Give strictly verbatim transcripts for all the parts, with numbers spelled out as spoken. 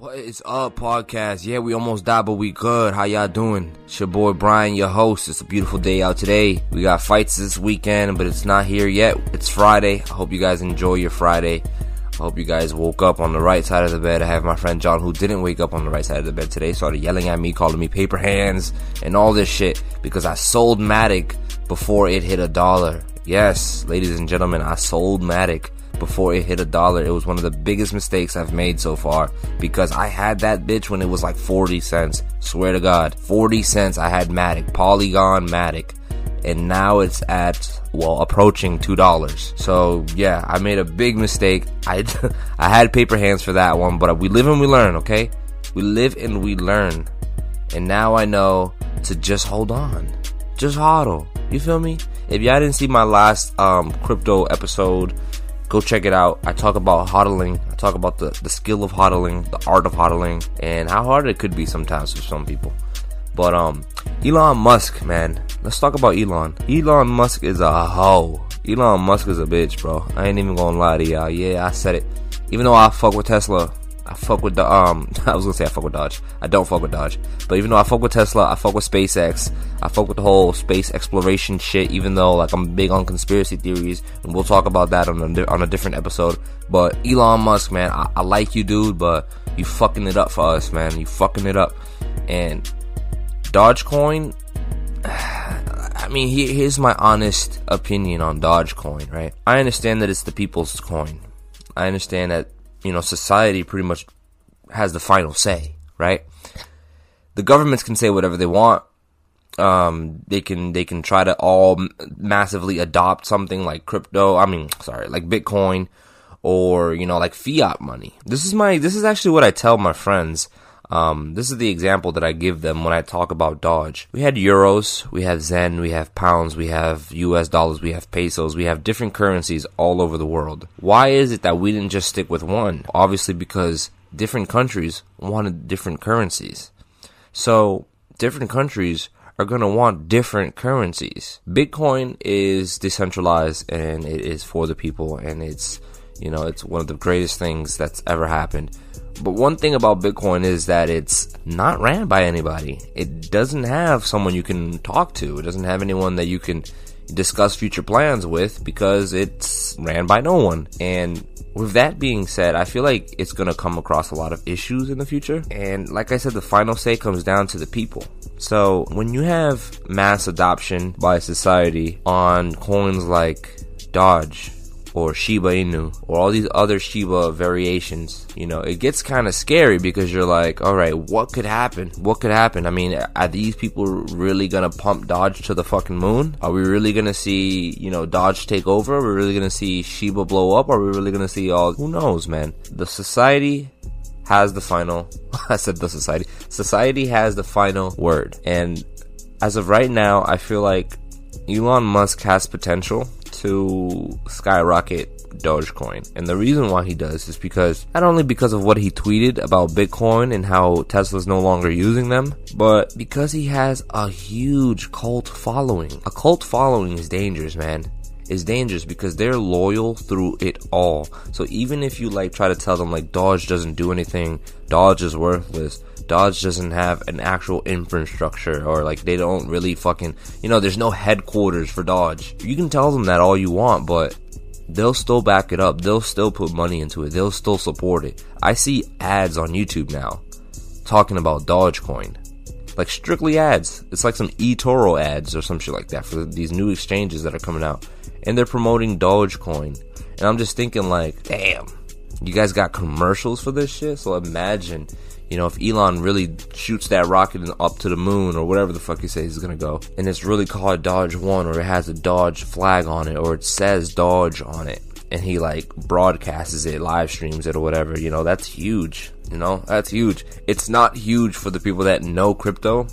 What is up, podcast? Yeah, we almost died, but we good. How y'all doing? It's your boy Brian, your host. It's a beautiful day out today. We got fights this weekend, but it's not here yet. It's Friday. I hope you guys enjoy your Friday. I hope you guys woke up on the right side of the bed. I have my friend John, who didn't wake up on the right side of the bed today, started yelling at me, calling me paper hands and all this shit because I sold Matic before it hit a dollar. Yes, ladies and gentlemen, I sold Matic before it hit a dollar. It was one of the biggest mistakes I've made so far, because I had that bitch when it was like forty cents. Swear to God, forty cents I had Matic, Polygon Matic, and now it's at, well, approaching two dollars. So yeah, I made a big mistake. I I had paper hands for that one, but we live and we learn, okay? We live and we learn. And now I know to just hold on. Just hodl. You feel me? If y'all didn't see my last um crypto episode, go check it out. I talk about hodling. I talk about the, the skill of hodling, the art of hodling, and how hard it could be sometimes for some people. But um, Elon Musk, man. Let's talk about Elon. Elon Musk is a hoe. Elon Musk is a bitch, bro. I ain't even gonna lie to y'all. Yeah, I said it. Even though I fuck with Tesla, I fuck with the um. I was gonna say I fuck with Doge. I don't fuck with Doge. But even though I fuck with Tesla, I fuck with SpaceX. I fuck with the whole space exploration shit. Even though, like, I'm big on conspiracy theories, and we'll talk about that on a, on a different episode. But Elon Musk, man, I, I like you, dude. But you fucking it up for us, man. You fucking it up. And Dogecoin. I mean, here, here's my honest opinion on Dogecoin. Right? I understand that it's the people's coin. I understand that. You know, society pretty much has the final say, right? The governments can say whatever they want. Um, they can they can try to all massively adopt something like crypto. I mean, sorry, like Bitcoin, or, you know, like fiat money. This is my this is actually what I tell my friends. Um, this is the example that I give them when I talk about Doge. We had euros, we have yen, we have pounds, we have U S dollars, we have pesos, we have different currencies all over the world. Why is it that we didn't just stick with one? Obviously because different countries wanted different currencies. So different countries are going to want different currencies. Bitcoin is decentralized and it is for the people, and it's, you know, it's one of the greatest things that's ever happened. But one thing about Bitcoin is that it's not ran by anybody. It doesn't have someone you can talk to. It doesn't have anyone that you can discuss future plans with, because it's ran by no one. And with that being said, I feel like it's going to come across a lot of issues in the future. And like I said, the final say comes down to the people. So when you have mass adoption by society on coins like Doge, or Shiba Inu, or all these other Shiba variations, you know, it gets kind of scary, because you're like, all right, what could happen? What could happen? I mean, are these people really going to pump Doge to the fucking moon? Are we really going to see, you know, Doge take over? Are we really going to see Shiba blow up? Are we really going to see all... Who knows, man? The society has the final... I said the society. Society has the final word. And as of right now, I feel like Elon Musk has potential to skyrocket Dogecoin, and the reason why he does is because not only because of what he tweeted about Bitcoin and how Tesla's no longer using them, but because he has a huge cult following. A cult following is dangerous, man. It's dangerous because they're loyal through it all. So even if you like try to tell them like Doge doesn't do anything, Doge is worthless, Doge doesn't have an actual infrastructure, or like they don't really fucking, you know, there's no headquarters for Doge. You can tell them that all you want, but they'll still back it up. They'll still put money into it. They'll still support it. I see ads on YouTube now talking about Dogecoin. Like strictly ads. It's like some eToro ads or some shit like that for these new exchanges that are coming out. And they're promoting Dogecoin. And I'm just thinking like, damn, you guys got commercials for this shit? So imagine... You know, if Elon really shoots that rocket up to the moon or whatever the fuck he says he's going to go, and it's really called Doge one, or it has a Doge flag on it, or it says Doge on it, and he like broadcasts it, live streams it or whatever, you know, that's huge. You know, that's huge. It's not huge for the people that know crypto.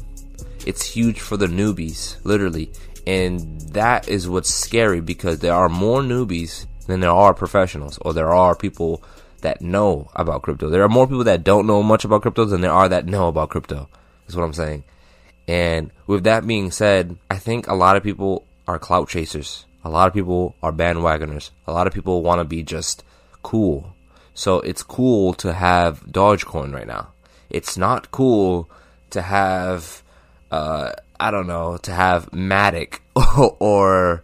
It's huge for the newbies, literally. And that is what's scary, because there are more newbies than there are professionals, or there are people that know about crypto. There are more people that don't know much about crypto than there are that know about crypto, is what I'm saying. And with that being said, I think a lot of people are clout chasers. A lot of people are bandwagoners. A lot of people want to be just cool. So it's cool to have Dogecoin right now. It's not cool to have, uh, I don't know, to have Matic or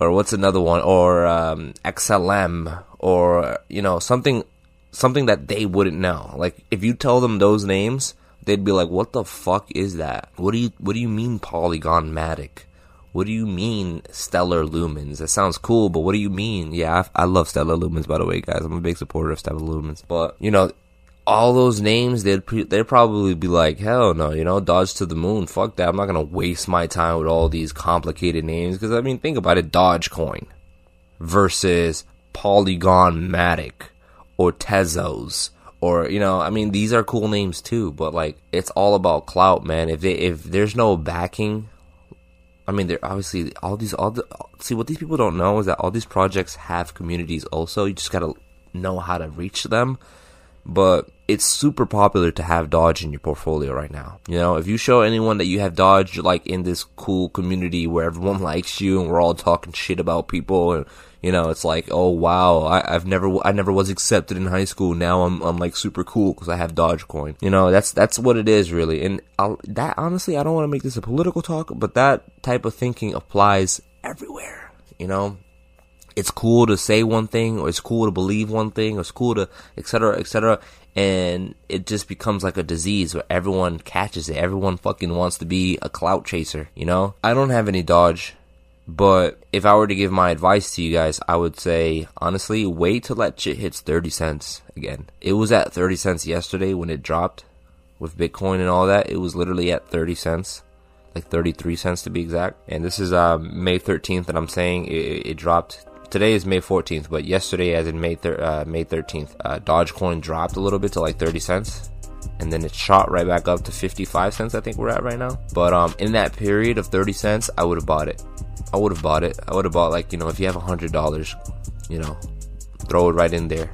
or what's another one, or um, X L M, or, you know, something something that they wouldn't know. Like, if you tell them those names, they'd be like, "What the fuck is that? What do you what do you mean Polygon Matic? What do you mean Stellar Lumens? That sounds cool, but what do you mean?" Yeah, I, I love Stellar Lumens, by the way, guys. I'm a big supporter of Stellar Lumens. But, you know, all those names, they'd, pre- they'd probably be like, hell no, you know, Dodge to the moon. Fuck that. I'm not going to waste my time with all these complicated names. Because, I mean, think about it. Dogecoin versus Polygon Matic or Tezos. Or, you know, I mean, these are cool names too. But, like, it's all about clout, man. If they, if there's no backing... I mean, they're obviously all these, all the, see, what these people don't know is that all these projects have communities also. You just got to know how to reach them. But it's super popular to have Doge in your portfolio right now. You know, if you show anyone that you have Doge, you're like in this cool community where everyone likes you and we're all talking shit about people. And, you know, it's like, oh, wow, I, I've never, I never was accepted in high school. Now I'm, I'm like super cool because I have Dogecoin. You know, that's, that's what it is really. And I'll, that, honestly, I don't want to make this a political talk, but that type of thinking applies everywhere, you know? It's cool to say one thing, or it's cool to believe one thing, or it's cool to et cetera, et cetera, and it just becomes like a disease where everyone catches it. Everyone fucking wants to be a clout chaser, you know? I don't have any Doge, but if I were to give my advice to you guys, I would say, honestly, wait till that shit hits thirty cents again. It was at thirty cents yesterday when it dropped with Bitcoin and all that. It was literally at thirty cents. Like thirty-three cents to be exact. And this is uh, May thirteenth, and I'm saying it, it dropped. Today is May fourteenth, but yesterday, as in May thir- uh, May thirteenth, uh, Dogecoin dropped a little bit to like thirty cents, and then it shot right back up to fifty-five cents, I think we're at right now. But um, in that period of thirty cents, I would have bought it. I would have bought it. I would have bought, like, you know, if you have one hundred dollars, you know, throw it right in there.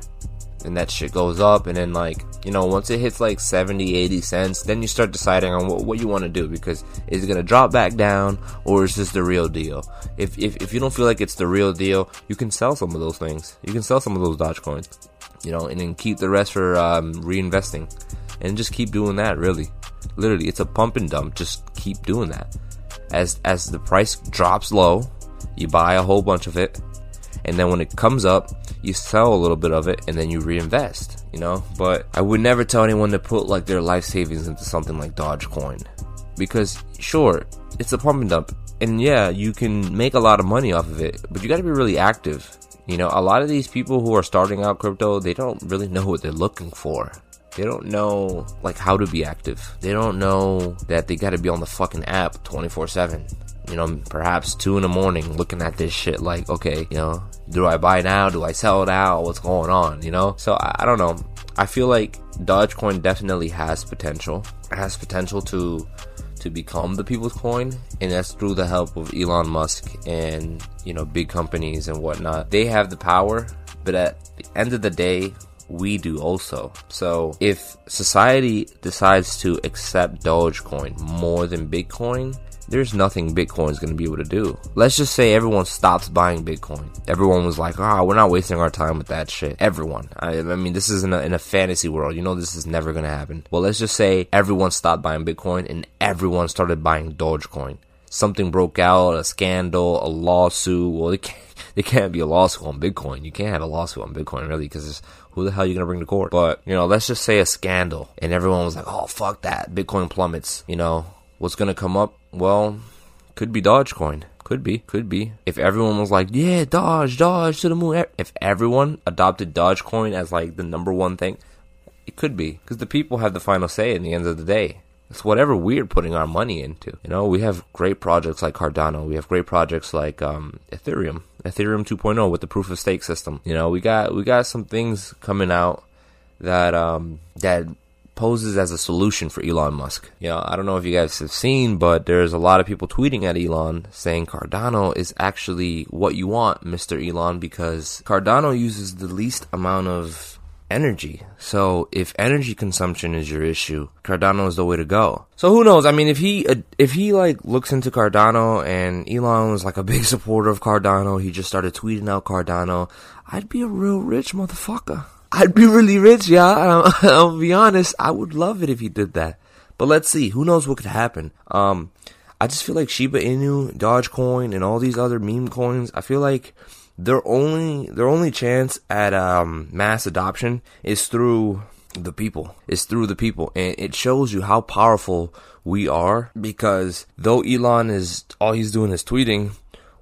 And that shit goes up, and then, like, you know, once it hits like seventy, eighty cents, then you start deciding on what, what you want to do, because is it going to drop back down, or is this the real deal? If, if if you don't feel like it's the real deal, you can sell some of those things. You can sell some of those Dogecoins, you know, and then keep the rest for um, reinvesting, and just keep doing that. Really, literally, it's a pump and dump. Just keep doing that. As as the price drops low, you buy a whole bunch of it. And then when it comes up, you sell a little bit of it, and then you reinvest, you know? But I would never tell anyone to put, like, their life savings into something like Dogecoin. Because, sure, it's a pump and dump. And, yeah, you can make a lot of money off of it, but you got to be really active. You know, a lot of these people who are starting out crypto, they don't really know what they're looking for. They don't know, like, how to be active. They don't know that they got to be on the fucking app twenty-four seven. You know, perhaps two in the morning looking at this shit like, okay, you know, do I buy now? Do I sell now? What's going on? You know? So I, I don't know. I feel like Dogecoin definitely has potential. It has potential to to become the people's coin. And that's through the help of Elon Musk and, you know, big companies and whatnot. They have the power, but at the end of the day, we do also. So if society decides to accept Dogecoin more than Bitcoin, there's nothing Bitcoin is going to be able to do. Let's just say everyone stops buying Bitcoin. Everyone was like, ah, oh, we're not wasting our time with that shit. Everyone. I, I mean, this is in a, in a fantasy world. You know, this is never going to happen. Well, let's just say everyone stopped buying Bitcoin and everyone started buying Dogecoin. Something broke out, a scandal, a lawsuit. Well, it can't, it can't be a lawsuit on Bitcoin. You can't have a lawsuit on Bitcoin, really, because who the hell are you going to bring to court? But, you know, let's just say a scandal. And everyone was like, oh, fuck that. Bitcoin plummets, you know. What's going to come up? Well, could be Dogecoin. Could be. Could be. If everyone was like, yeah, Doge, Doge to the moon. If everyone adopted Dogecoin as like the number one thing, it could be. Because the people have the final say in the end of the day. It's whatever we're putting our money into. You know, we have great projects like Cardano. We have great projects like um, Ethereum. Ethereum two point oh with the proof of stake system. You know, we got we got some things coming out that um, that... poses as a solution for Elon Musk. You know, I don't know if you guys have seen, but there's a lot of people tweeting at Elon saying Cardano is actually what you want, Mister Elon, because Cardano uses the least amount of energy. So if energy consumption is your issue, Cardano is the way to go. So who knows? I mean, if he if he like looks into Cardano and Elon was like a big supporter of Cardano, he just started tweeting out Cardano, I'd be a real rich motherfucker. I'd be really rich, y'all. And I'll be honest, I would love it if he did that. But let's see. Who knows what could happen? Um, I just feel like Shiba Inu, Dogecoin, and all these other meme coins, I feel like their only their only chance at um, mass adoption is through the people. It's through the people. And it shows you how powerful we are, because though Elon is, all he's doing is tweeting,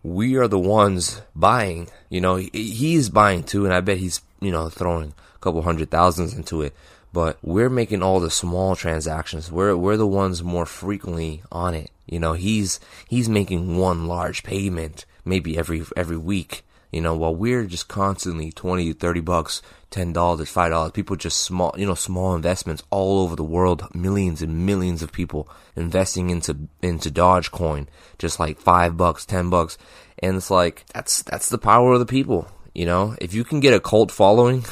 we are the ones buying. You know, he's buying too, and I bet he's, you know, throwing a couple hundred thousands into it. But we're making all the small transactions. We're we're the ones more frequently on it. You know, he's he's making one large payment maybe every every week. You know, while we're just constantly twenty, thirty bucks, ten dollars, five dollars. People just small, you know, small investments all over the world. Millions and millions of people investing into into Dogecoin, just like five bucks, ten bucks, and it's like that's that's the power of the people. You know, if you can get a cult following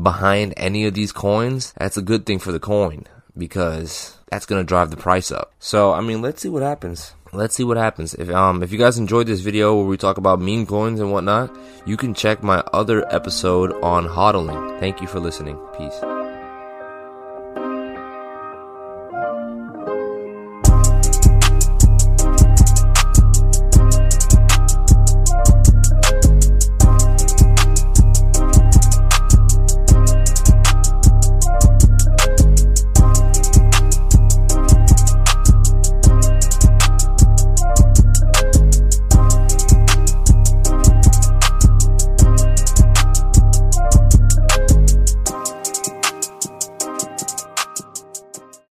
behind any of these coins, that's a good thing for the coin, because that's going to drive the price up. So, I mean, let's see what happens. Let's see what happens. If um if you guys enjoyed this video where we talk about meme coins and whatnot, you can check my other episode on hodling. Thank you for listening. Peace.